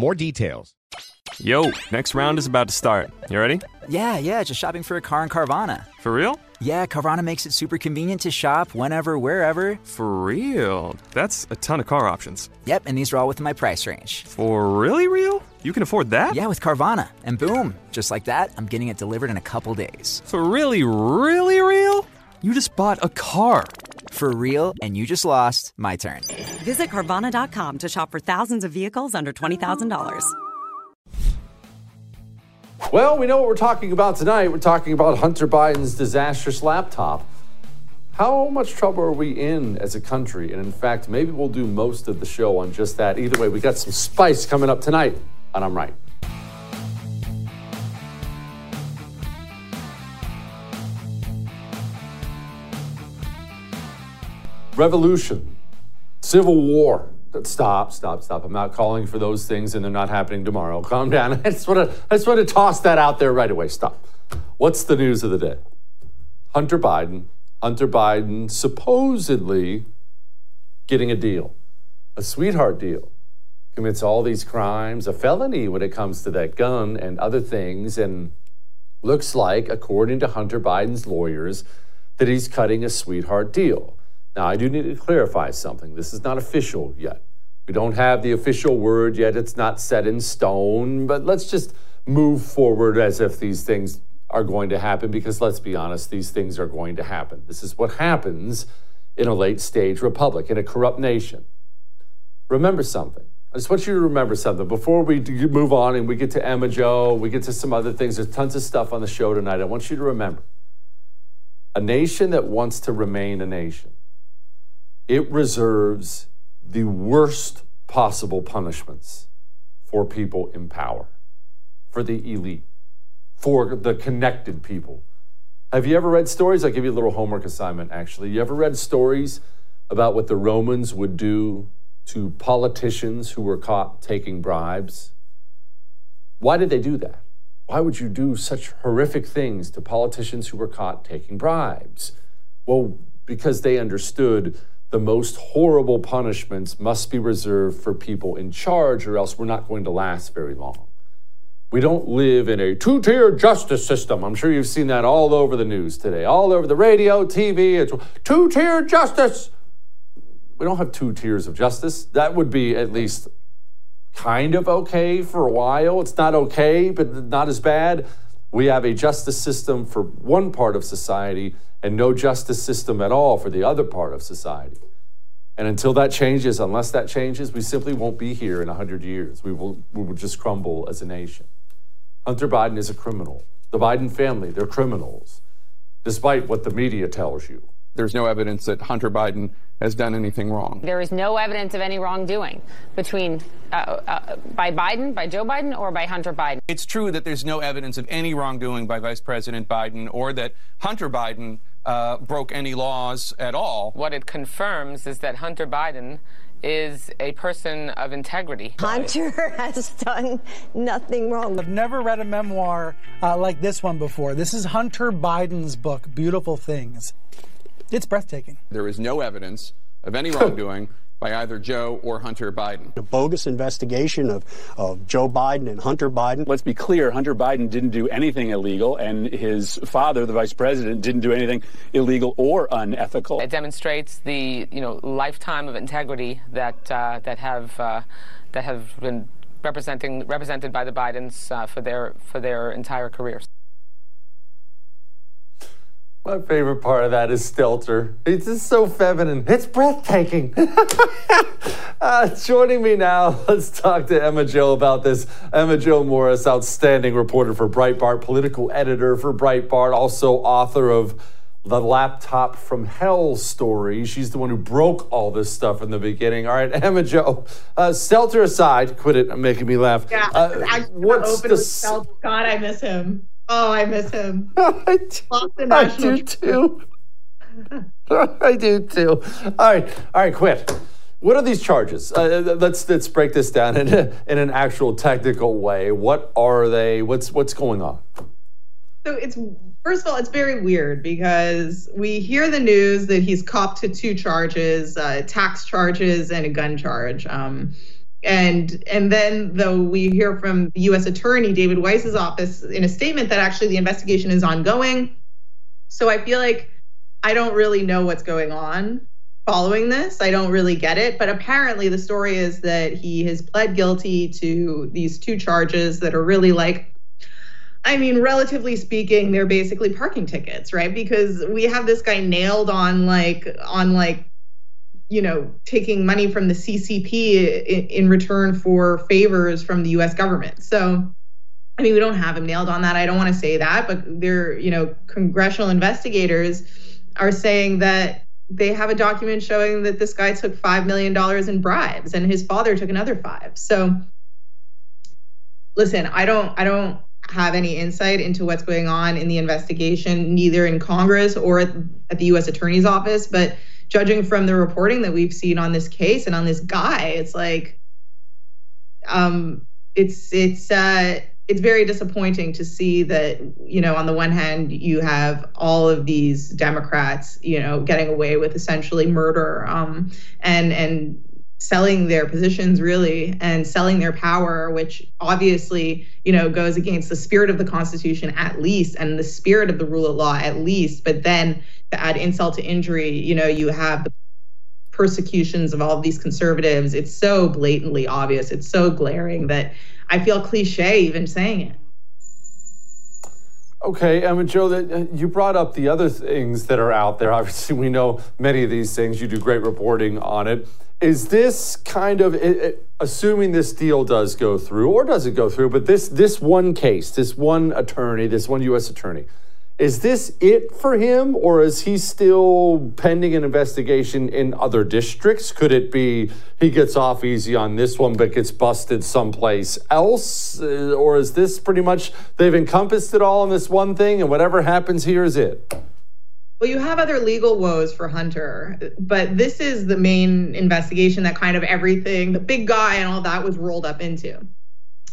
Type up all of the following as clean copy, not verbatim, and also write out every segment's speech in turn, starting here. more details. Yo, next round is about to start. You ready? Yeah, just shopping for a car in Carvana. For real? Yeah, Carvana makes it super convenient to shop whenever, wherever. For real? That's a ton of car options. Yep, and these are all within my price range. For really real? You can afford that? Yeah, with Carvana. And boom, just like that, I'm getting it delivered in a couple days. For really, really real? You just bought a car. For real, and you just lost my turn. Visit Carvana.com to shop for thousands of vehicles under $20,000. Well, we know what we're talking about tonight. We're talking about Hunter Biden's disastrous laptop. How much trouble are we in as a country? And in fact, maybe we'll do most of the show on just that. Either way, we got some spice coming up tonight, and I'm right. Revolution, civil war. Stop. I'm not calling for those things, and they're not happening tomorrow. Calm down. I just want to toss that out there right away. Stop. What's the news of the day? Hunter Biden supposedly getting a deal, a sweetheart deal. Commits all these crimes, a felony when it comes to that gun and other things, and looks like, according to Hunter Biden's lawyers, that he's cutting a sweetheart deal. Now, I do need to clarify something. This is not official yet. We don't have the official word yet. It's not set in stone, but let's just move forward as if these things are going to happen, because let's be honest, these things are going to happen. This is what happens in a late-stage republic, in a corrupt nation. Remember something. I just want you to remember something. Before we move on and we get to Emma Jo, we get to some other things, there's tons of stuff on the show tonight. I want you to remember, a nation that wants to remain a nation, it reserves the worst possible punishments for people in power, for the elite, for the connected people. Have you ever read stories? I'll give you a little homework assignment, actually. You ever read stories about what the Romans would do to politicians who were caught taking bribes? Why did they do that? Why would you do such horrific things to politicians who were caught taking bribes? Well, because they understood the most horrible punishments must be reserved for people in charge, or else we're not going to last very long. We don't live in a two-tier justice system. I'm sure you've seen that all over the news today, all over the radio, TV. It's two-tier justice. We don't have 2 tiers of justice. That would be at least kind of okay for a while. It's not okay, but not as bad. We have a justice system for one part of society and no justice system at all for the other part of society. And until that changes, unless that changes, we simply won't be here in 100 years. We will just crumble as a nation. Hunter Biden is a criminal. The Biden family, they're criminals, despite what the media tells you. There's no evidence that Hunter Biden has done anything wrong. There is no evidence of any wrongdoing between by Joe Biden, or by Hunter Biden. It's true that there's no evidence of any wrongdoing by Vice President Biden, or that Hunter Biden broke any laws at all. What it confirms is that Hunter Biden is a person of integrity. Hunter has done nothing wrong. I've never read a memoir like this one before. This is Hunter Biden's book, Beautiful Things. It's breathtaking. There is no evidence of any wrongdoing by either Joe or Hunter Biden. A bogus investigation of Joe Biden and Hunter Biden. Let's be clear, Hunter Biden didn't do anything illegal, and his father, the vice president, didn't do anything illegal or unethical. It demonstrates the lifetime of integrity that have been represented by the Bidens for their entire careers. My favorite part of that is Stelter. It's just so feminine. It's breathtaking. Joining me now, let's talk to Emma Jo about this. Emma Jo Morris, outstanding reporter for Breitbart, political editor for Breitbart, also author of the Laptop from Hell story. She's the one who broke all this stuff in the beginning. All right, Emma Jo, Stelter aside, quit it, making me laugh. Yeah, I'm what's the Stelter? God, I miss him. Oh, I miss him. I do too. I do too. All right, quit. What are these charges? Let's break this down in an actual technical way. What are they? What's going on? So it's, first of all, it's very weird because we hear the news that he's copped to two charges, tax charges and a gun charge. And then, though, we hear from the U.S. Attorney David Weiss's office in a statement that actually the investigation is ongoing. So I feel like I don't really know what's going on following this. I don't really get it. But apparently the story is that he has pled guilty to these two charges that are really like, I mean, relatively speaking, they're basically parking tickets, right? Because we have this guy nailed on taking money from the CCP in return for favors from the U.S. government. So, I mean, we don't have him nailed on that. I don't want to say that, but they're, congressional investigators are saying that they have a document showing that this guy took $5 million in bribes and his father took another $5 million. So, listen, I don't have any insight into what's going on in the investigation, neither in Congress or at the U.S. Attorney's office, but judging from the reporting that we've seen on this case and on this guy, it's like, it's very disappointing to see that, on the one hand, you have all of these Democrats, getting away with essentially murder, and selling their positions really and selling their power, which obviously, goes against the spirit of the Constitution at least, and the spirit of the rule of law at least, but then to add insult to injury, you have the persecutions of all of these conservatives. It's so blatantly obvious. It's so glaring that I feel cliche even saying it. Okay, Emma Jo, you brought up the other things that are out there. Obviously, we know many of these things. You do great reporting on it. Is this kind of, assuming this deal does go through, or doesn't go through, but this one case, this one attorney, this one U.S. attorney, is this it for him, or is he still pending an investigation in other districts? Could it be he gets off easy on this one but gets busted someplace else? Or is this pretty much they've encompassed it all in this one thing and whatever happens here is it? Well, you have other legal woes for Hunter, but this is the main investigation that kind of everything, the big guy and all that was rolled up into.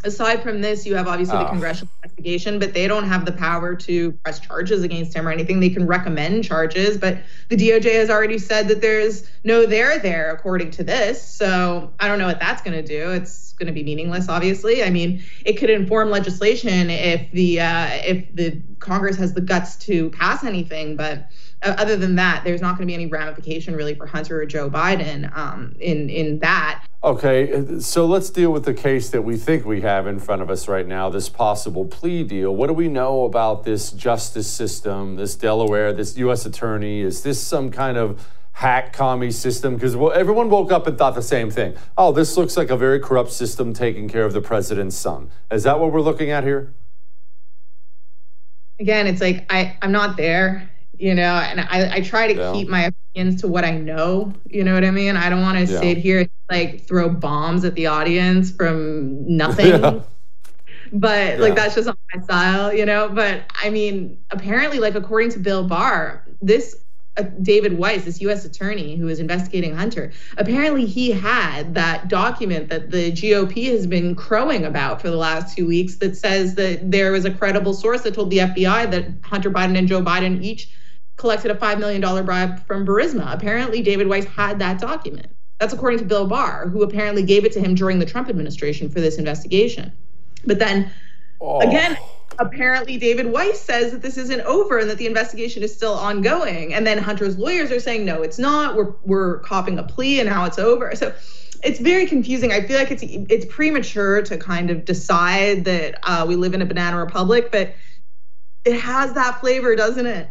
Aside from this, you have obviously the congressional investigation, but they don't have the power to press charges against him or anything. They can recommend charges, but the DOJ has already said that there's no there there according to this. So I don't know what that's going to do. It's going to be meaningless, obviously. I mean, it could inform legislation if the Congress has the guts to pass anything, but other than that, there's not going to be any ramification really for Hunter or Joe Biden in that. Okay, so let's deal with the case that we think we have in front of us right now, this possible plea deal. What do we know about this justice system, this Delaware, this U.S. attorney? Is this some kind of hack commie system? Because everyone woke up and thought the same thing. Oh, this looks like a very corrupt system taking care of the president's son. Is that what we're looking at here? again, it's like, I'm not there, you know, and I try to keep my opinions to what I know. You know what I mean? I don't want to sit here and like throw bombs at the audience from nothing. But like, that's just not my style, you know? But I mean, apparently, like, according to Bill Barr, this David Weiss, this U.S. attorney who is investigating Hunter, apparently he had that document that the GOP has been crowing about for the last 2 weeks that says that there was a credible source that told the FBI that Hunter Biden and Joe Biden each collected a $5 million bribe from Burisma. Apparently, David Weiss had that document. That's according to Bill Barr, who apparently gave it to him during the Trump administration for this investigation. But then, again, apparently David Weiss says that this isn't over and that the investigation is still ongoing. And then Hunter's lawyers are saying, no, it's not. We're copping a plea and now it's over. So it's very confusing. I feel like it's premature to kind of decide that we live in a banana republic, but it has that flavor, doesn't it?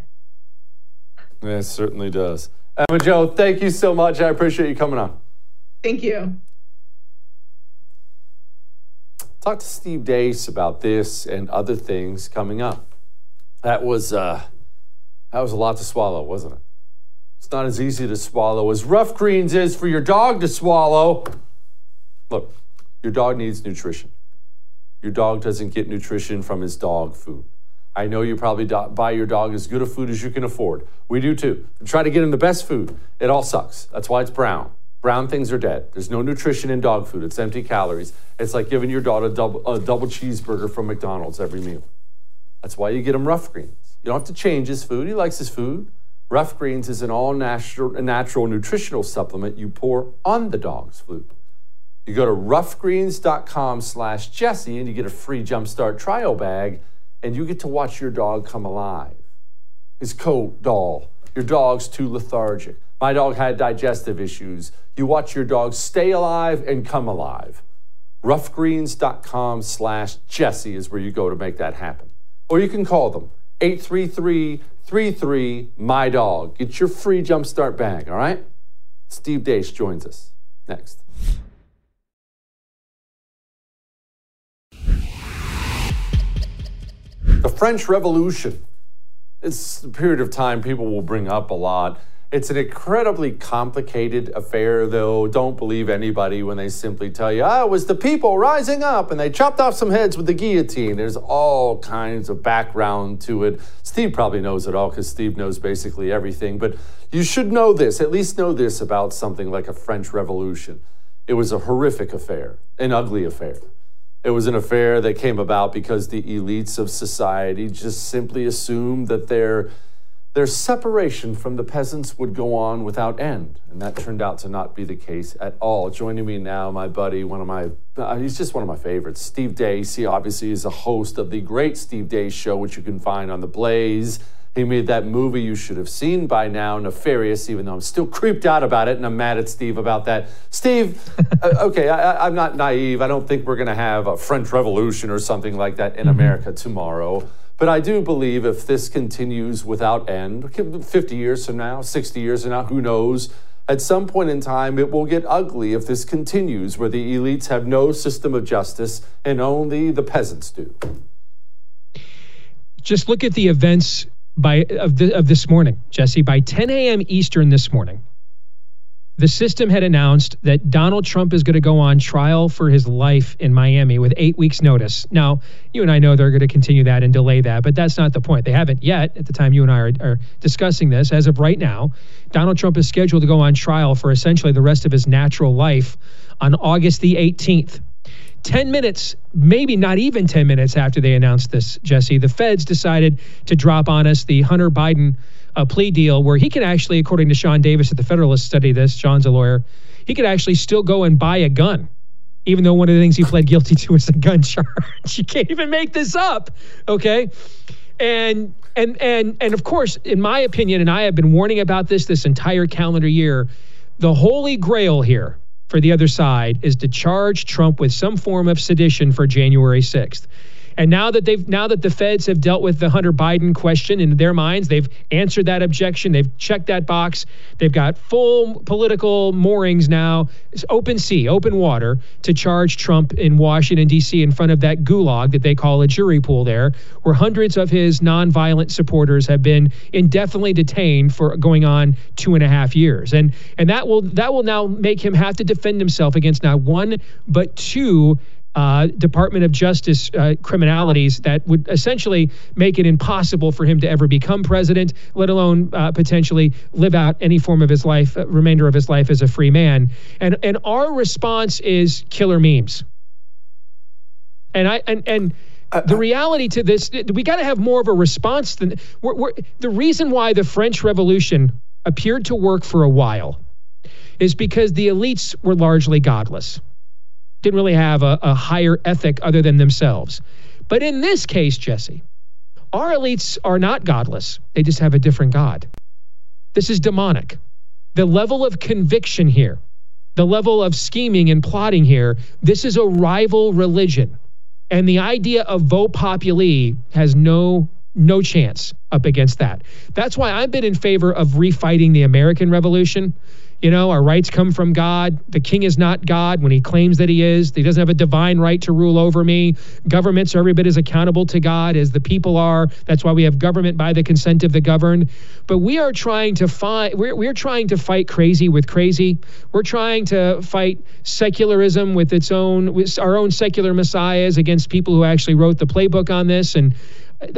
It certainly does. Emma Jo, thank you so much. I appreciate you coming on. Thank you. Talk to Steve Deace about this and other things coming up. That was a lot to swallow, wasn't it? It's not as easy to swallow as Rough Greens is for your dog to swallow. Look, your dog needs nutrition. Your dog doesn't get nutrition from his dog food. I know you probably buy your dog as good a food as you can afford. We do too. We try to get him the best food. It all sucks. That's why it's brown. Brown things are dead. There's no nutrition in dog food. It's empty calories. It's like giving your daughter a double cheeseburger from McDonald's every meal. That's why you get him Rough Greens. You don't have to change his food. He likes his food. Rough Greens is an all-natural nutritional supplement you pour on the dog's food. You go to roughgreens.com/Jesse and you get a free Jumpstart trial bag and you get to watch your dog come alive. His coat dull. Your dog's too lethargic. My dog had digestive issues. You watch your dog stay alive and come alive. Roughgreens.com/Jesse is where you go to make that happen. Or you can call them, 833-33-MY-DOG. Get your free Jumpstart bag, all right? Steve Deace joins us next. The French Revolution. It's a period of time people will bring up a lot. It's an incredibly complicated affair, though. Don't believe anybody when they simply tell you, it was the people rising up and they chopped off some heads with the guillotine. There's all kinds of background to it. Steve probably knows it all because Steve knows basically everything. But you should know this, at least know this about something like a French Revolution. It was a horrific affair, an ugly affair. It was an affair that came about because the elites of society just simply assumed that their separation from the peasants would go on without end, and that turned out to not be the case at all. Joining me now, my buddy, he's just one of my favorites, Steve Deace. He obviously is a host of the great Steve Deace Show, which you can find on The Blaze. He made that movie you should have seen by now, Nefarious, even though I'm still creeped out about it, and I'm mad at Steve about that. Steve, okay, I'm not naive. I don't think we're going to have a French Revolution or something like that in America tomorrow. But I do believe if this continues without end, 50 years from now, 60 years from now, who knows, at some point in time, it will get ugly if this continues, where the elites have no system of justice and only the peasants do. Just look at the events of this morning, Jesse. By 10 a.m. Eastern this morning, the system had announced that Donald Trump is going to go on trial for his life in Miami with 8 weeks' notice. Now, you and I know they're going to continue that and delay that, but that's not the point. They haven't yet, at the time you and I are discussing this. As of right now, Donald Trump is scheduled to go on trial for essentially the rest of his natural life on August the 18th. 10 minutes, maybe not even 10 minutes after they announced this, Jesse, the feds decided to drop on us the Hunter Biden a plea deal where he can actually, according to Sean Davis at the Federalist study this, Sean's a lawyer, he could actually still go and buy a gun, even though one of the things he pled guilty to was a gun charge. You can't even make this up, okay? And of course, in my opinion, and I have been warning about this entire calendar year, the holy grail here for the other side is to charge Trump with some form of sedition for January 6th. And now that the feds have dealt with the Hunter Biden question in their minds, they've answered that objection, they've checked that box, they've got full political moorings now. It's open sea, open water to charge Trump in Washington, D.C. in front of that gulag that they call a jury pool there, where hundreds of his nonviolent supporters have been indefinitely detained for going on 2.5 years. And that will now make him have to defend himself against not one but two Department of Justice criminalities that would essentially make it impossible for him to ever become president, let alone potentially live out any form of his life, remainder of his life as a free man. And our response is killer memes. The reality to this, we got to have more of a response than the reason why the French Revolution appeared to work for a while is because the elites were largely godless. Didn't really have a higher ethic other than themselves. But in this case, Jesse, our elites are not godless. They just have a different God. This is demonic. The level of conviction here, the level of scheming and plotting here, this is a rival religion. And the idea of vote populi has no chance up against that. That's why I've been in favor of refighting the American Revolution. You know, our rights come from God. The king is not God when he claims that he is. He doesn't have a divine right to rule over me. Governments are every bit as accountable to God as the people are. That's why we have government by the consent of the governed. But we are trying to we're trying to fight crazy with crazy. We're trying to fight secularism with its own, with our own secular messiahs against people who actually wrote the playbook on this. And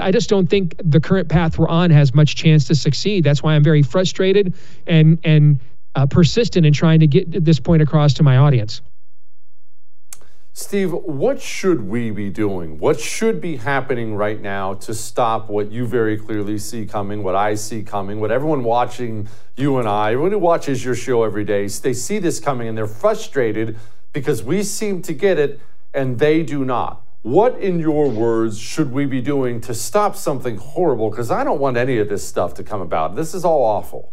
I just don't think the current path we're on has much chance to succeed. That's why I'm very frustrated and persistent in trying to get this point across to my audience. Steve, what should we be doing? What should be happening right now to stop what you very clearly see coming, what I see coming, what everyone watching you and I, everyone who watches your show every day, they see this coming and they're frustrated because we seem to get it and they do not. What, in your words, should we be doing to stop something horrible? Because I don't want any of this stuff to come about. This is all awful.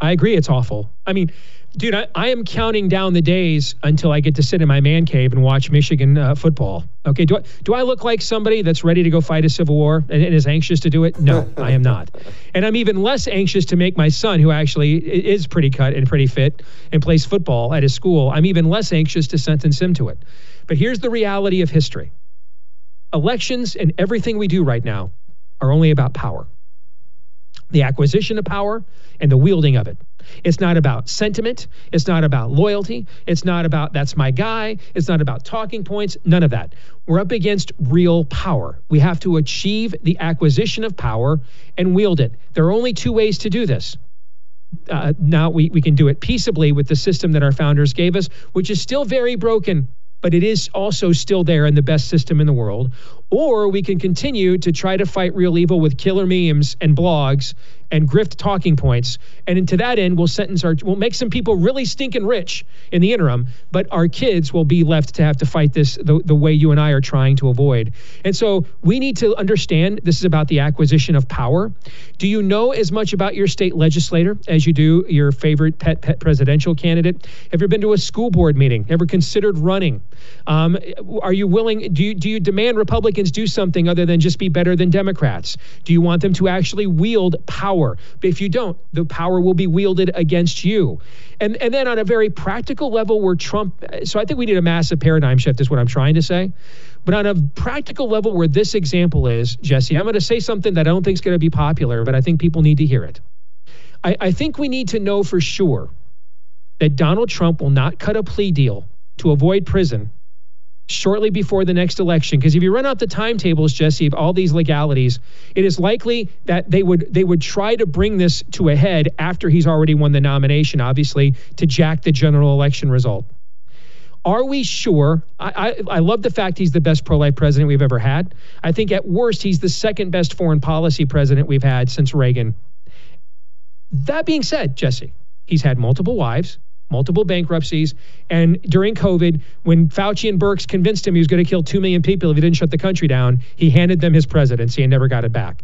I agree it's awful. I mean, dude, I am counting down the days until I get to sit in my man cave and watch Michigan football. Okay, do I look like somebody that's ready to go fight a civil war and is anxious to do it? No, I am not. And I'm even less anxious to make my son, who actually is pretty cut and pretty fit and plays football at his school, I'm even less anxious to sentence him to it. But here's the reality of history. Elections and everything we do right now are only about power. The acquisition of power and the wielding of it. It's not about sentiment. It's not about loyalty. It's not about that's my guy. It's not about talking points. None of that. We're up against real power. We have to achieve the acquisition of power and wield it. There are only two ways to do this. Now we can do it peaceably with the system that our founders gave us, which is still very broken, but it is also still there in the best system in the world. Or we can continue to try to fight real evil with killer memes and blogs and grift talking points. And to that end, we'll make some people really stinking rich in the interim, but our kids will be left to have to fight this the way you and I are trying to avoid. And so we need to understand this is about the acquisition of power. Do you know as much about your state legislator as you do your favorite pet presidential candidate? Have you been to a school board meeting? Ever considered running? Are you willing, do you demand Republicans do something other than just be better than Democrats? Do you want them to actually wield power? But if you don't, the power will be wielded against you. And then on a very practical level where Trump, so I think we need a massive paradigm shift is what I'm trying to say. But on a practical level where this example is, Jesse, I'm going to say something that I don't think is going to be popular, but I think people need to hear it. I think we need to know for sure that Donald Trump will not cut a plea deal to avoid prison shortly before the next election, because if you run out the timetables, Jesse, of all these legalities, it is likely that they would try to bring this to a head after he's already won the nomination, obviously, to jack the general election result. Are we sure? I love the fact he's the best pro-life president we've ever had. I think at worst, he's the second best foreign policy president we've had since Reagan. That being said, Jesse, he's had multiple wives, multiple bankruptcies, and during COVID, when Fauci and Birx convinced him he was going to kill 2 million people if he didn't shut the country down, he handed them his presidency and never got it back.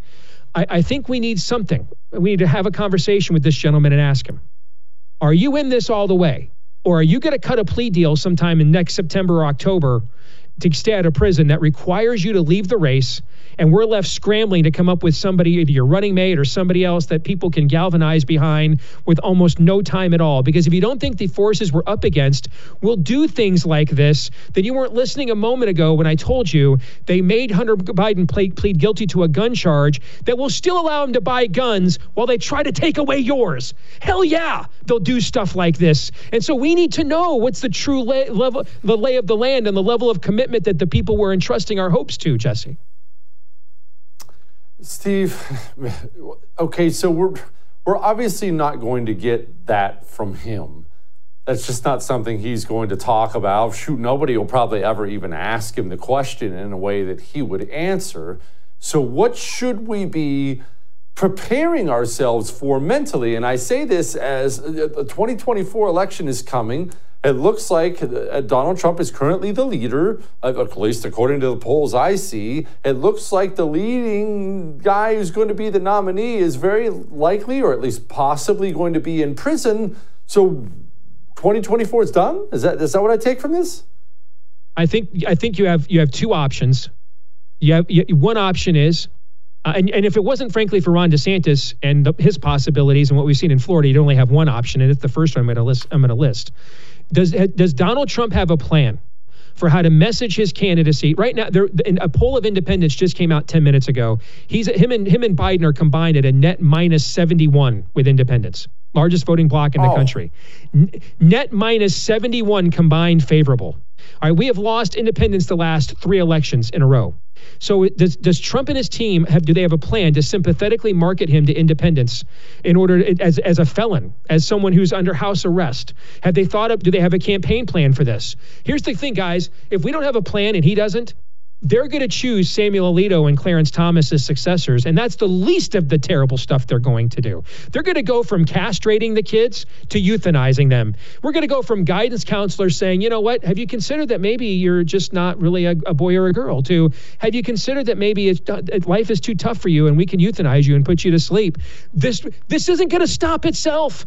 I think we need something. We need to have a conversation with this gentleman and ask him, are you in this all the way? Or are you going to cut a plea deal sometime in next September or October to stay out of prison that requires you to leave the race, and we're left scrambling to come up with somebody, either your running mate or somebody else that people can galvanize behind with almost no time at all. Because if you don't think the forces we're up against will do things like this, then you weren't listening a moment ago when I told you they made Hunter Biden plead guilty to a gun charge that will still allow him to buy guns while they try to take away yours. Hell yeah, they'll do stuff like this. And so we need to know what's the true level, the lay of the land and the level of commitment that the people we're entrusting our hopes to, Jesse. Steve, okay, so we're obviously not going to get that from him. That's just not something he's going to talk about. Shoot, nobody will probably ever even ask him the question in a way that he would answer. So what should we be preparing ourselves for mentally? And I say this as the 2024 election is coming. It looks like Donald Trump is currently the leader, at least according to the polls I see. It looks like the leading guy who's going to be the nominee is very likely, or at least possibly, going to be in prison. So 2024 is done? Is that what I take from this? I think you have two options. One option is, and if it wasn't, frankly, for Ron DeSantis and his possibilities and what we've seen in Florida, you'd only have one option, and it's the first one I'm going to list. Does Donald Trump have a plan for how to message his candidacy? Right now, a poll of independents just came out 10 minutes ago. Him and Biden are combined at a net minus 71 with independents, largest voting bloc in the country. Net minus 71 combined favorable. All right, we have lost independents the last three elections in a row. So does Trump and his team do they have a plan to sympathetically market him to independents in order as a felon, as someone who's under house arrest? Do they have a campaign plan for this? Here's the thing, guys, if we don't have a plan and he doesn't, they're going to choose Samuel Alito and Clarence Thomas as successors, and that's the least of the terrible stuff they're going to do. They're going to go from castrating the kids to euthanizing them. We're going to go from guidance counselors saying, you know what, have you considered that maybe you're just not really a boy or a girl, to have you considered that maybe life is too tough for you and we can euthanize you and put you to sleep. This isn't going to stop itself.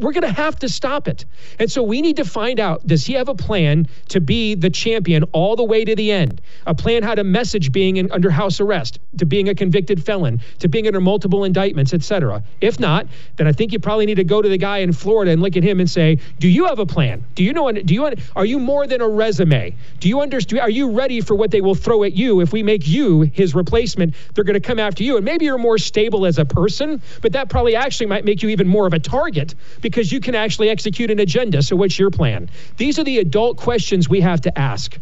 We're going to have to stop it. And so we need to find out, does he have a plan to be the champion all the way to the end? A plan how to message being under house arrest, to being a convicted felon, to being under multiple indictments, etc. If not, then I think you probably need to go to the guy in Florida and look at him and say, do you have a plan? Are you more than a resume? Do you understand? Are you ready for what they will throw at you if we make you his replacement? They're going to come after you. And maybe you're more stable as a person, but that probably actually might make you even more of a target, because you can actually execute an agenda. So what's your plan? These are the adult questions we have to ask.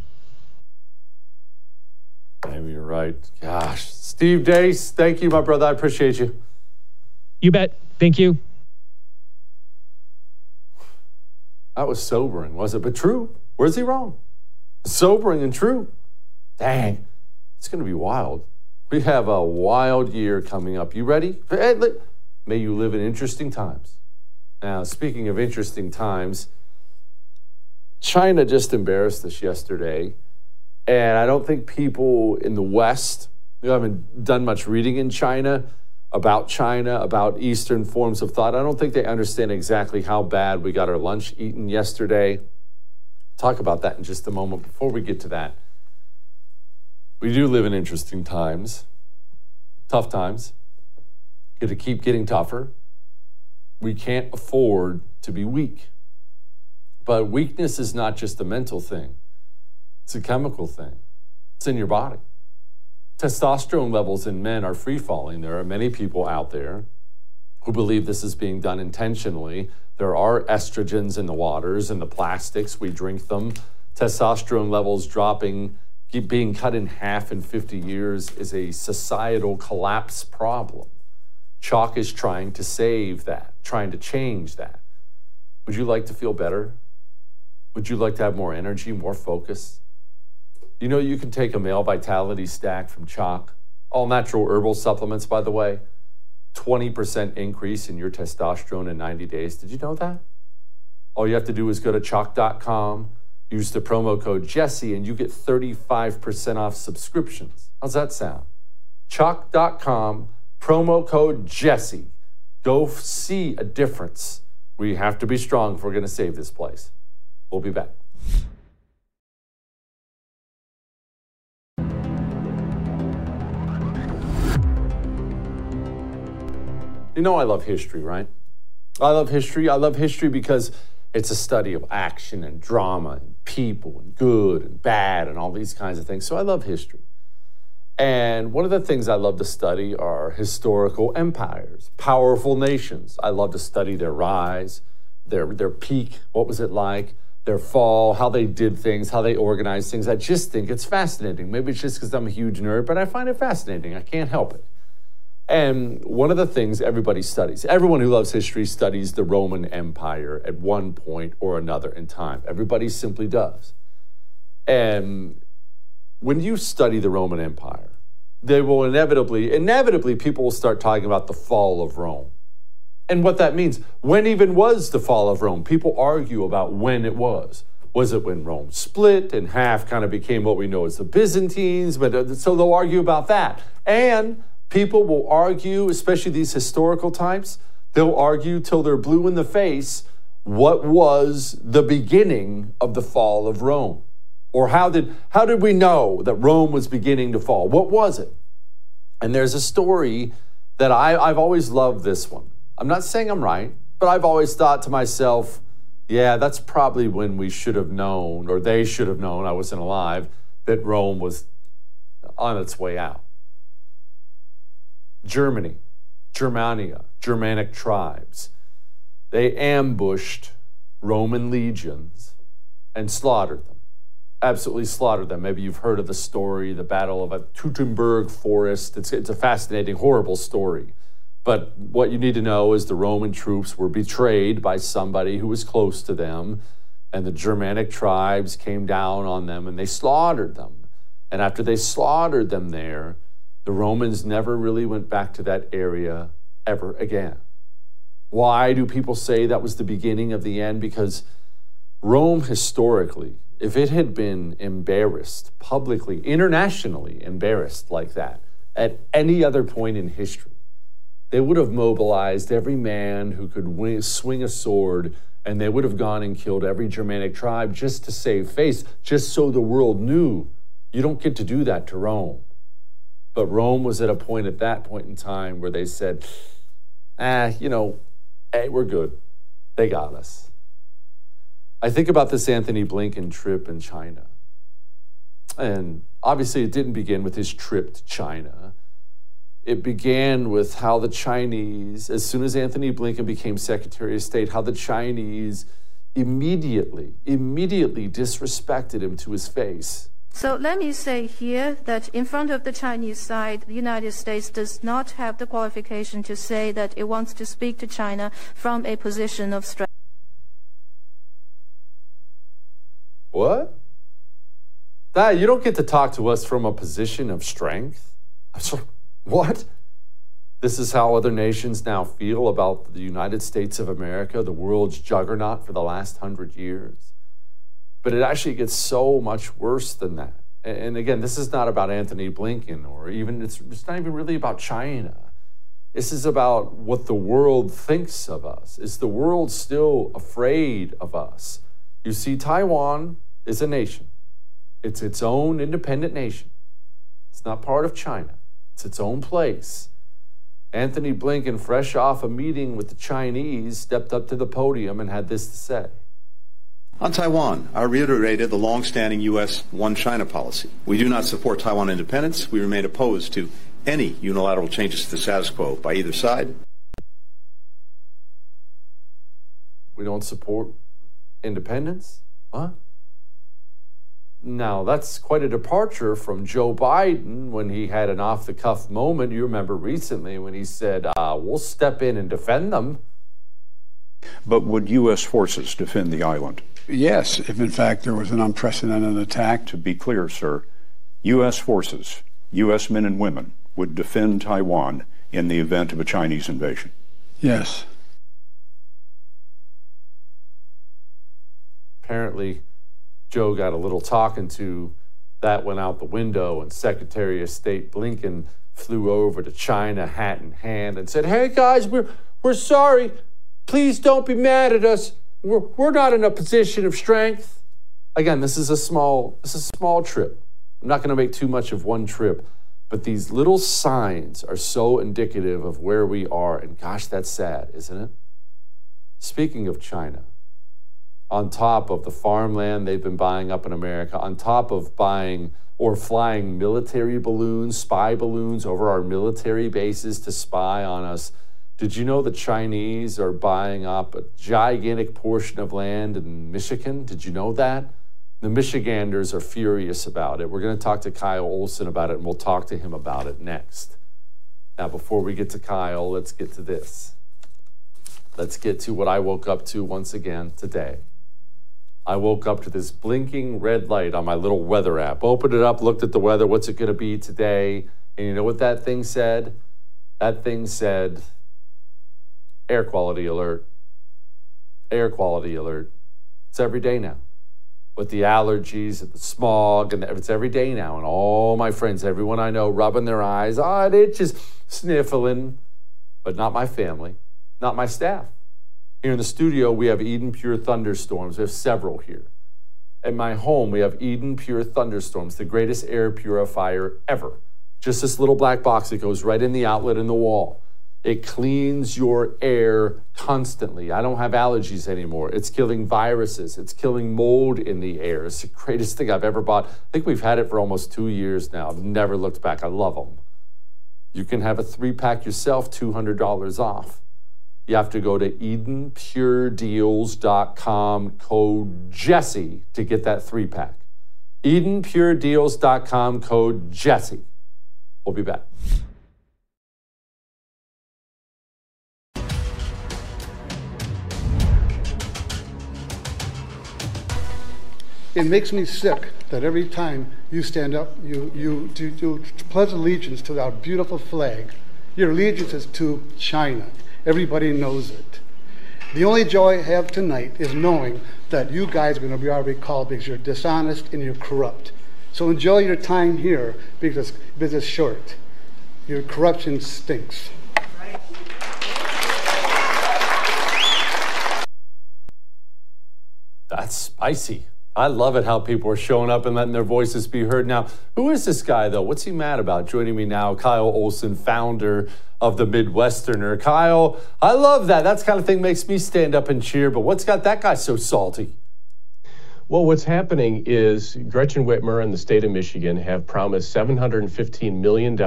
Maybe you're right. Gosh. Steve Deace, thank you, my brother. I appreciate you. You bet. Thank you. That was sobering, was it? But true. Where's he wrong? Sobering and true. Dang. It's going to be wild. We have a wild year coming up. You ready? May you live in interesting times. Now, speaking of interesting times, China just embarrassed us yesterday. And I don't think people in the West, who haven't done much reading in China, about Eastern forms of thought, I don't think they understand exactly how bad we got our lunch eaten yesterday. Talk about that in just a moment. Before we get to that, we do live in interesting times, tough times. It'll keep getting tougher. We can't afford to be weak. But weakness is not just a mental thing. It's a chemical thing. It's in your body. Testosterone levels in men are free-falling. There are many people out there who believe this is being done intentionally. There are estrogens in the waters and the plastics. We drink them. Testosterone levels dropping, being cut in half in 50 years is a societal collapse problem. Chalk is trying to save that, trying to change that. Would you like to feel better? Would you like to have more energy, more focus? You know you can take a male vitality stack from Chalk. All natural herbal supplements, by the way. 20% increase in your testosterone in 90 days. Did you know that? All you have to do is go to chalk.com, use the promo code Jesse, and you get 35% off subscriptions. How's that sound? Chalk.com. Promo code Jesse. Go see a difference. We have to be strong if we're going to save this place. We'll be back. You know I love history, right? I love history. I love history because it's a study of action and drama and people and good and bad and all these kinds of things. So I love history. And one of the things I love to study are historical empires, powerful nations. I love to study their rise, their peak, what was it like, their fall, how they did things, how they organized things. I just think it's fascinating. Maybe it's just because I'm a huge nerd, but I find it fascinating. I can't help it. And one of the things everybody studies, everyone who loves history studies the Roman Empire at one point or another in time. Everybody simply does. And when you study the Roman Empire, they will inevitably people will start talking about the fall of Rome and what that means. When even was the fall of Rome? People argue about when it was. Was it when Rome split in half, kind of became what we know as the Byzantines? But so they'll argue about that. And people will argue, especially these historical types, they'll argue till they're blue in the face, what was the beginning of the fall of Rome? Or how did we know that Rome was beginning to fall? What was it? And there's a story that I've always loved this one. I'm not saying I'm right, but I've always thought to myself, yeah, that's probably when we should have known, or they should have known, I wasn't alive, that Rome was on its way out. Germany, Germania, Germanic tribes, they ambushed Roman legions and slaughtered them. Absolutely slaughtered them. Maybe you've heard of the story, the Battle of a Teutoburg Forest. It's a fascinating, horrible story. But what you need to know is the Roman troops were betrayed by somebody who was close to them, and the Germanic tribes came down on them and they slaughtered them. And after they slaughtered them there, the Romans never really went back to that area ever again. Why do people say that was the beginning of the end? Because Rome historically, if it had been embarrassed publicly, internationally embarrassed like that at any other point in history, they would have mobilized every man who could swing a sword, and they would have gone and killed every Germanic tribe just to save face, just so the world knew you don't get to do that to Rome. But Rome was at that point in time where they said, hey, we're good. They got us. I think about this Anthony Blinken trip in China. And obviously it didn't begin with his trip to China. It began with how the Chinese, as soon as Anthony Blinken became Secretary of State, how the Chinese immediately disrespected him to his face. So let me say here that in front of the Chinese side, the United States does not have the qualification to say that it wants to speak to China from a position of strength. What? That you don't get to talk to us from a position of strength? What? This is how other nations now feel about the United States of America, the world's juggernaut for the last 100 years. But it actually gets so much worse than that. And again, this is not about Anthony Blinken, or even, it's not even really about China. This is about what the world thinks of us. Is the world still afraid of us? You see, Taiwan is a nation. It's its own independent nation. It's not part of China. It's its own place. Anthony Blinken, fresh off a meeting with the Chinese, stepped up to the podium and had this to say. On Taiwan, I reiterated the long-standing U.S. one-China policy. We do not support Taiwan independence. We remain opposed to any unilateral changes to the status quo by either side. We don't support independence? Huh? Now, that's quite a departure from Joe Biden when he had an off-the-cuff moment. You remember recently when he said, we'll step in and defend them. But would U.S. forces defend the island? Yes, if in fact there was an unprecedented attack. To be clear, sir, U.S. forces, U.S. men and women, would defend Taiwan in the event of a Chinese invasion? Yes. Apparently, Joe got a little talking to. That went out the window, and Secretary of State Blinken flew over to China, hat in hand, and said, hey, guys, we're sorry. Please don't be mad at us. We're not in a position of strength. Again, this is a small trip. I'm not going to make too much of one trip. But these little signs are so indicative of where we are, and gosh, that's sad, isn't it? Speaking of China, on top of the farmland they've been buying up in America, on top of buying or flying military balloons, spy balloons over our military bases to spy on us, did you know the Chinese are buying up a gigantic portion of land in Michigan? Did you know that? The Michiganders are furious about it. We're going to talk to Kyle Olson about it, and we'll talk to him about it next. Now, before we get to Kyle, let's get to this. Let's get to what I woke up to once again today. I woke up to this blinking red light on my little weather app. Opened it up, looked at the weather, what's it going to be today? And you know what that thing said? That thing said, air quality alert. Air quality alert. It's every day now. With the allergies and the smog, and it's every day now. And all my friends, everyone I know, rubbing their eyes, it itches, sniffling, but not my family, not my staff. Here in the studio, we have Eden Pure Thunderstorms. We have several here. At my home, we have Eden Pure Thunderstorms, the greatest air purifier ever. Just this little black box that goes right in the outlet in the wall. It cleans your air constantly. I don't have allergies anymore. It's killing viruses. It's killing mold in the air. It's the greatest thing I've ever bought. I think we've had it for almost 2 years now. I've never looked back. I love them. You can have a 3-pack yourself, $200 off. You have to go to EdenPureDeals.com, code Jesse, to get that 3-pack. EdenPureDeals.com, code Jesse. We'll be back. It makes me sick that every time you stand up, you pledge allegiance to our beautiful flag. Your allegiance is to China. Everybody knows it. The only joy I have tonight is knowing that you guys are going to be already called because you're dishonest and you're corrupt. So enjoy your time here because it's short. Your corruption stinks. That's spicy. I love it how people are showing up and letting their voices be heard. Now, who is this guy, though? What's he mad about? Joining me now, Kyle Olson, founder of The Midwesterner. Kyle, I love that. That kind of thing makes me stand up and cheer. But what's got that guy so salty? Well, what's happening is Gretchen Whitmer and the state of Michigan have promised $715 million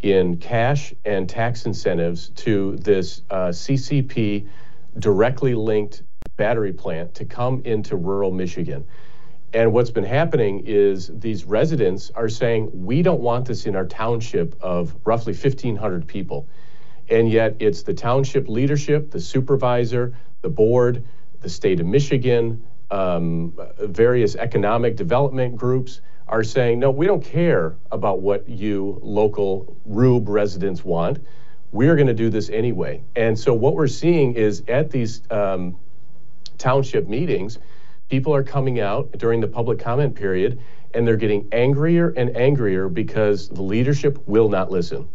in cash and tax incentives to this CCP directly linked battery plant to come into rural Michigan. And what's been happening is these residents are saying, we don't want this in our township of roughly 1,500 people. And yet it's the township leadership, the supervisor, the board, the state of Michigan, various economic development groups are saying, no, we don't care about what you local Rube residents want. We're going to do this anyway. And so what we're seeing is at these township meetings, people are coming out during the public comment period and they're getting angrier and angrier because the leadership will not listen.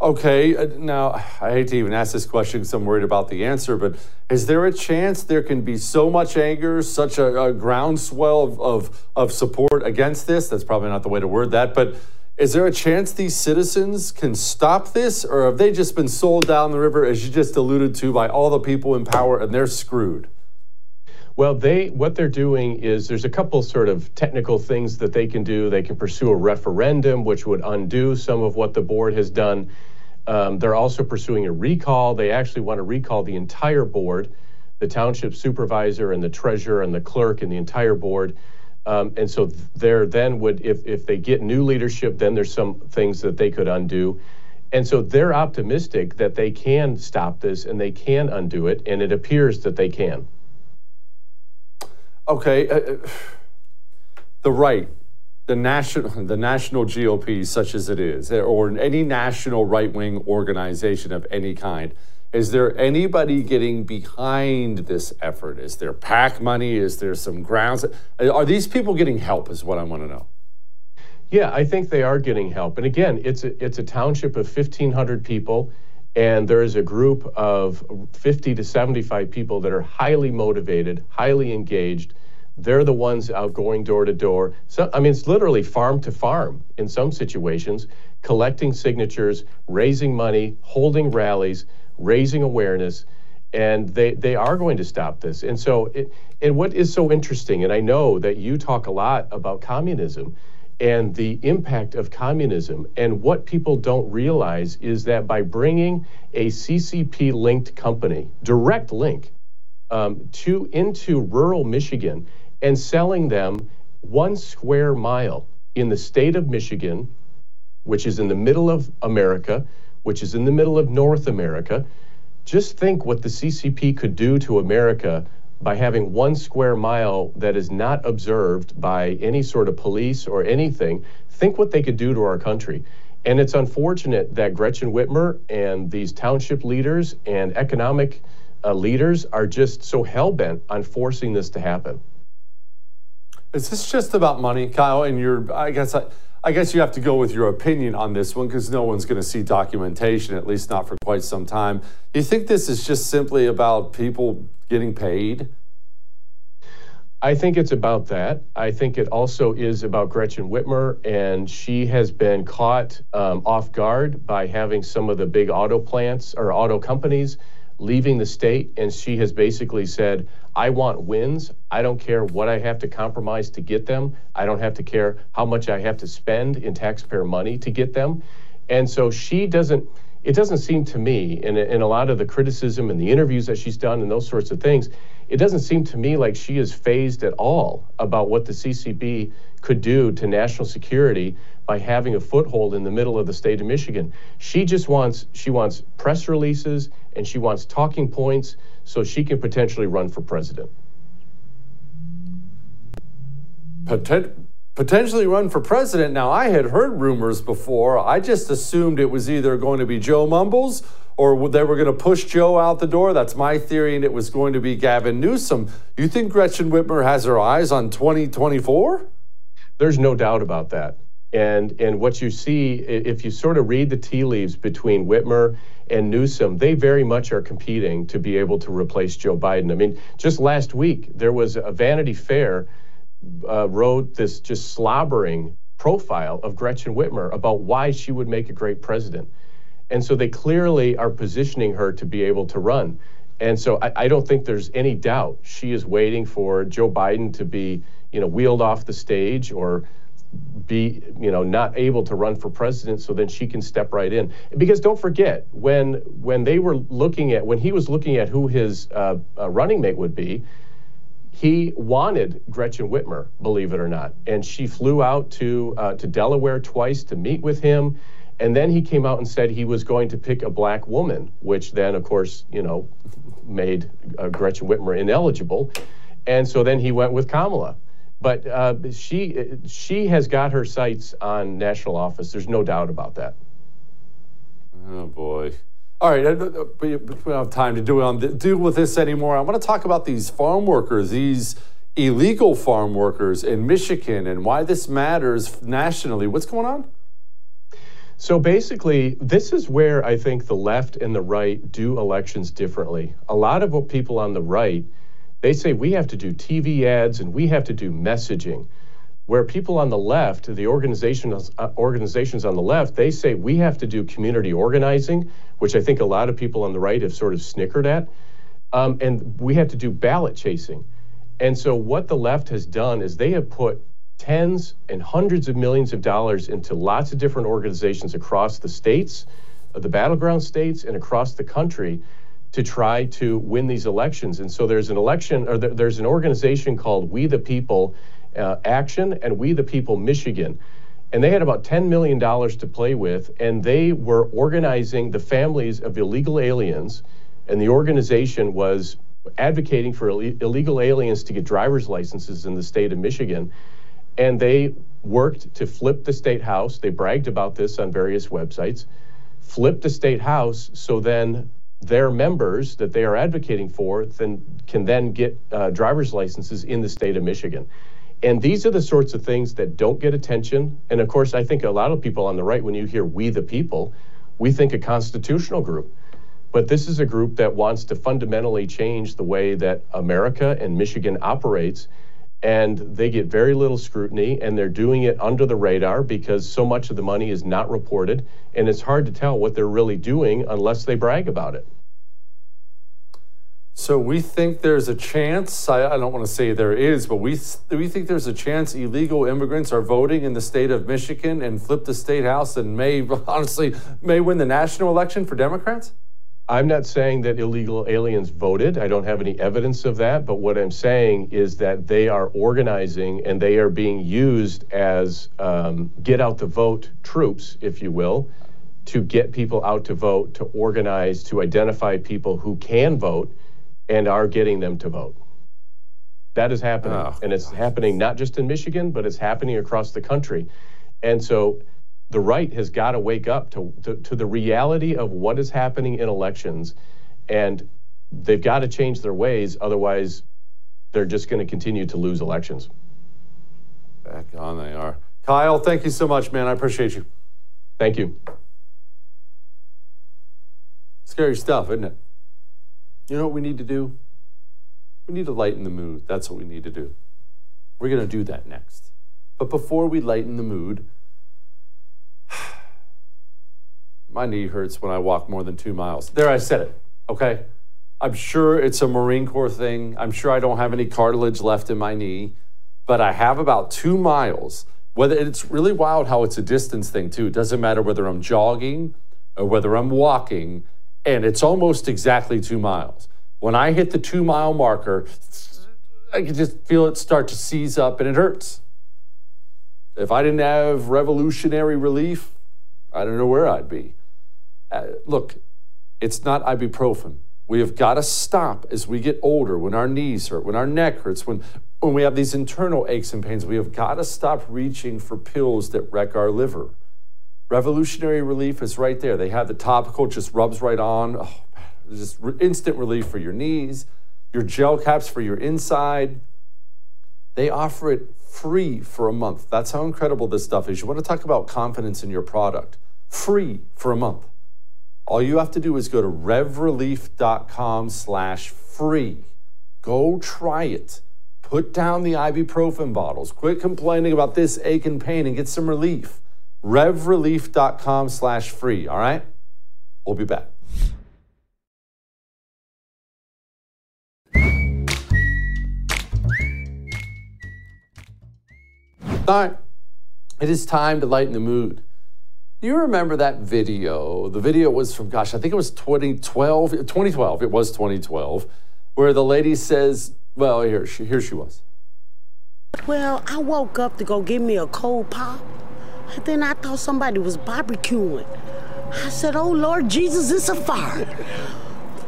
Okay, now I hate to even ask this question because I'm worried about the answer, but is there a chance there can be so much anger, such a groundswell of support against this? That's probably not the way to word that, but is there a chance these citizens can stop this, or have they just been sold down the river, as you just alluded to, by all the people in power, and they're screwed? Well, what they're doing is there's a couple sort of technical things that they can do. They can pursue a referendum, which would undo some of what the board has done. They're also pursuing a recall. They actually want to recall the entire board, the township supervisor and the treasurer and the clerk and the entire board. And so there then would, if they get new leadership, then there's some things that they could undo. And so they're optimistic that they can stop this and they can undo it, and it appears that they can. Okay. The right, the national GOP, such as it is, or any national right-wing organization of any kind, is there anybody getting behind this effort? Is there PAC money? Is there some grounds? Are these people getting help is what I want to know. Yeah, I think they are getting help. And again, it's a township of 1,500 people, and there is a group of 50 to 75 people that are highly motivated, highly engaged. They're the ones out going door to door. So, I mean, it's literally farm to farm in some situations, collecting signatures, raising money, holding rallies, raising awareness, and they are going to stop this. And so, and what is so interesting, and I know that you talk a lot about communism and the impact of communism, and what people don't realize is that by bringing a CCP-linked company, direct link, into rural Michigan and selling them 1 square mile in the state of Michigan, which is in the middle of America, which is in the middle of North America. Just think what the CCP could do to America by having 1 square mile that is not observed by any sort of police or anything. Think what they could do to our country. And it's unfortunate that Gretchen Whitmer and these township leaders and economic leaders are just so hell-bent on forcing this to happen. Is this just about money, Kyle? And I guess you have to go with your opinion on this one, because no one's going to see documentation, at least not for quite some time. Do you think this is just simply about people getting paid? I think it's about that. I think it also is about Gretchen Whitmer, and she has been caught off guard by having some of the big auto plants or auto companies leaving the state, and she has basically said, I want wins. I don't care what I have to compromise to get them. I don't have to care how much I have to spend in taxpayer money to get them. And so she doesn't, it doesn't seem to me, in a lot of the criticism and the interviews that she's done and those sorts of things, it doesn't seem to me like she is phased at all about what the CCP could do to national security by having a foothold in the middle of the state of Michigan. She just wants, she wants press releases and she wants talking points so she can potentially run for president. Potentially run for president. Now, I had heard rumors before. I just assumed it was either going to be Joe Mumbles or they were going to push Joe out the door. That's my theory, and it was going to be Gavin Newsom. You think Gretchen Whitmer has her eyes on 2024? There's no doubt about that. And what you see, if you sort of read the tea leaves between Whitmer and Newsom, they very much are competing to be able to replace Joe Biden. I mean, just last week, there was a Vanity Fair wrote this just slobbering profile of Gretchen Whitmer about why she would make a great president. And so they clearly are positioning her to be able to run. And so I don't think there's any doubt she is waiting for Joe Biden to be, you know, wheeled off the stage or be, you know, not able to run for president, so then she can step right in. Because don't forget, when they were looking at, when he was looking at who his running mate would be, he wanted Gretchen Whitmer, believe it or not, and she flew out to Delaware twice to meet with him, and then he came out and said he was going to pick a black woman, which then, of course, you know, made Gretchen Whitmer ineligible, and so then he went with Kamala. But she has got her sights on national office. There's no doubt about that. Oh, boy. All right, we don't have time to deal with this anymore. I want to talk about these farm workers, these illegal farm workers in Michigan, and why this matters nationally. What's going on? So basically, this is where I think the left and the right do elections differently. A lot of what people on the right, they say we have to do TV ads and we have to do messaging. Where people on the left, the organizations on the left, they say we have to do community organizing, which I think a lot of people on the right have sort of snickered at, and we have to do ballot chasing. And so what the left has done is they have put tens and hundreds of millions of dollars into lots of different organizations across the states, the battleground states, and across the country, to try to win these elections. And so there's an election, or there's an organization called We the People Action and We the People Michigan. And they had about $10 million to play with, and they were organizing the families of illegal aliens, and the organization was advocating for illegal aliens to get driver's licenses in the state of Michigan. And they worked to flip the state house. They bragged about this on various websites, flip the state house, so then their members that they are advocating for can then get driver's licenses in the state of Michigan. And these are the sorts of things that don't get attention. And of course, I think a lot of people on the right, when you hear We the People, we think a constitutional group. But this is a group that wants to fundamentally change the way that America and Michigan operates. and they get very little scrutiny, and they're doing it under the radar because so much of the money is not reported, and it's hard to tell what they're really doing unless they brag about it. So we think there's a chance, I don't want to say there is, but we think there's a chance illegal immigrants are voting in the state of Michigan and flip the state house and may win the national election for Democrats? I'm not saying that illegal aliens voted. I don't have any evidence of that. But what I'm saying is that they are organizing and they are being used as get out the vote troops, if you will, to get people out to vote, to organize, to identify people who can vote and are getting them to vote. That is happening. Oh. And it's happening not just in Michigan, but it's happening across the country. And so the right has got to wake up to the reality of what is happening in elections, and they've got to change their ways, otherwise they're just going to continue to lose elections. Back on they are. Kyle, thank you so much, man. I appreciate you. Thank you. Scary stuff, isn't it? You know what we need to do? We need to lighten the mood. That's what we need to do. We're going to do that next. But before we lighten the mood, my knee hurts when I walk more than 2 miles. There, I said it, okay? I'm sure it's a Marine Corps thing. I'm sure I don't have any cartilage left in my knee, but I have about 2 miles. Whether it's really wild how it's a distance thing, too. It doesn't matter whether I'm jogging or whether I'm walking, and it's almost exactly 2 miles. When I hit the 2 mile marker, I can just feel it start to seize up and it hurts. If I didn't have Revolutionary Relief, I don't know where I'd be. Look, it's not ibuprofen. We have got to stop as we get older, when our knees hurt, when our neck hurts, when we have these internal aches and pains. We have got to stop reaching for pills that wreck our liver. Revolutionary Relief is right there. They have the topical, just rubs right on. Oh, just instant relief for your knees, your gel caps for your inside. They offer it free for a month. That's how incredible this stuff is. You want to talk about confidence in your product. Free for a month. All you have to do is go to RevRelief.com/free. Go try it. Put down the ibuprofen bottles. Quit complaining about this ache and pain and get some relief. RevRelief.com/free. All right? We'll be back. All right, it is time to lighten the mood. You remember that video? The video was from, gosh, I think it was 2012. It was 2012, where the lady says, well, here she was. Well, I woke up to go get me a cold pop, and then I thought somebody was barbecuing. I said, oh, Lord Jesus, it's a fire.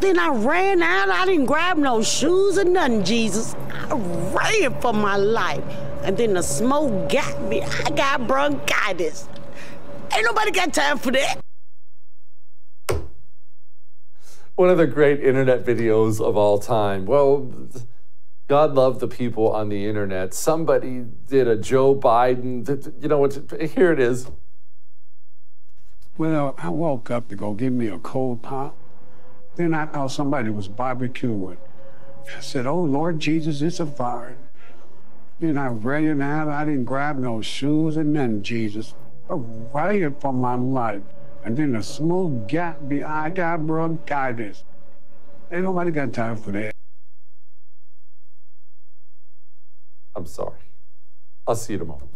Then I ran out. I didn't grab no shoes or nothing, Jesus. I ran for my life. And then the smoke got me. I got bronchitis. Ain't nobody got time for that. One of the great internet videos of all time. Well, God love the people on the internet. Somebody did a Joe Biden. You know what? Here it is. Well, I woke up to go give me a cold pop. Then I thought somebody was barbecuing. I said, oh, Lord Jesus, it's a fire. Then I ran out. I didn't grab no shoes and nothing, Jesus. I ran for my life. And then the smoke got me. I got bronchitis. Ain't nobody got time for that. I'm sorry. I'll see you tomorrow.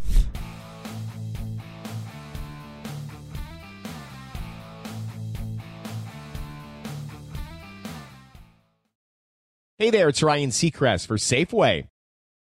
Hey there, it's Ryan Seacrest for Safeway.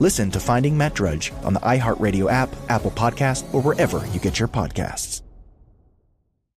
Listen to Finding Matt Drudge on the iHeartRadio app, Apple Podcasts, or wherever you get your podcasts.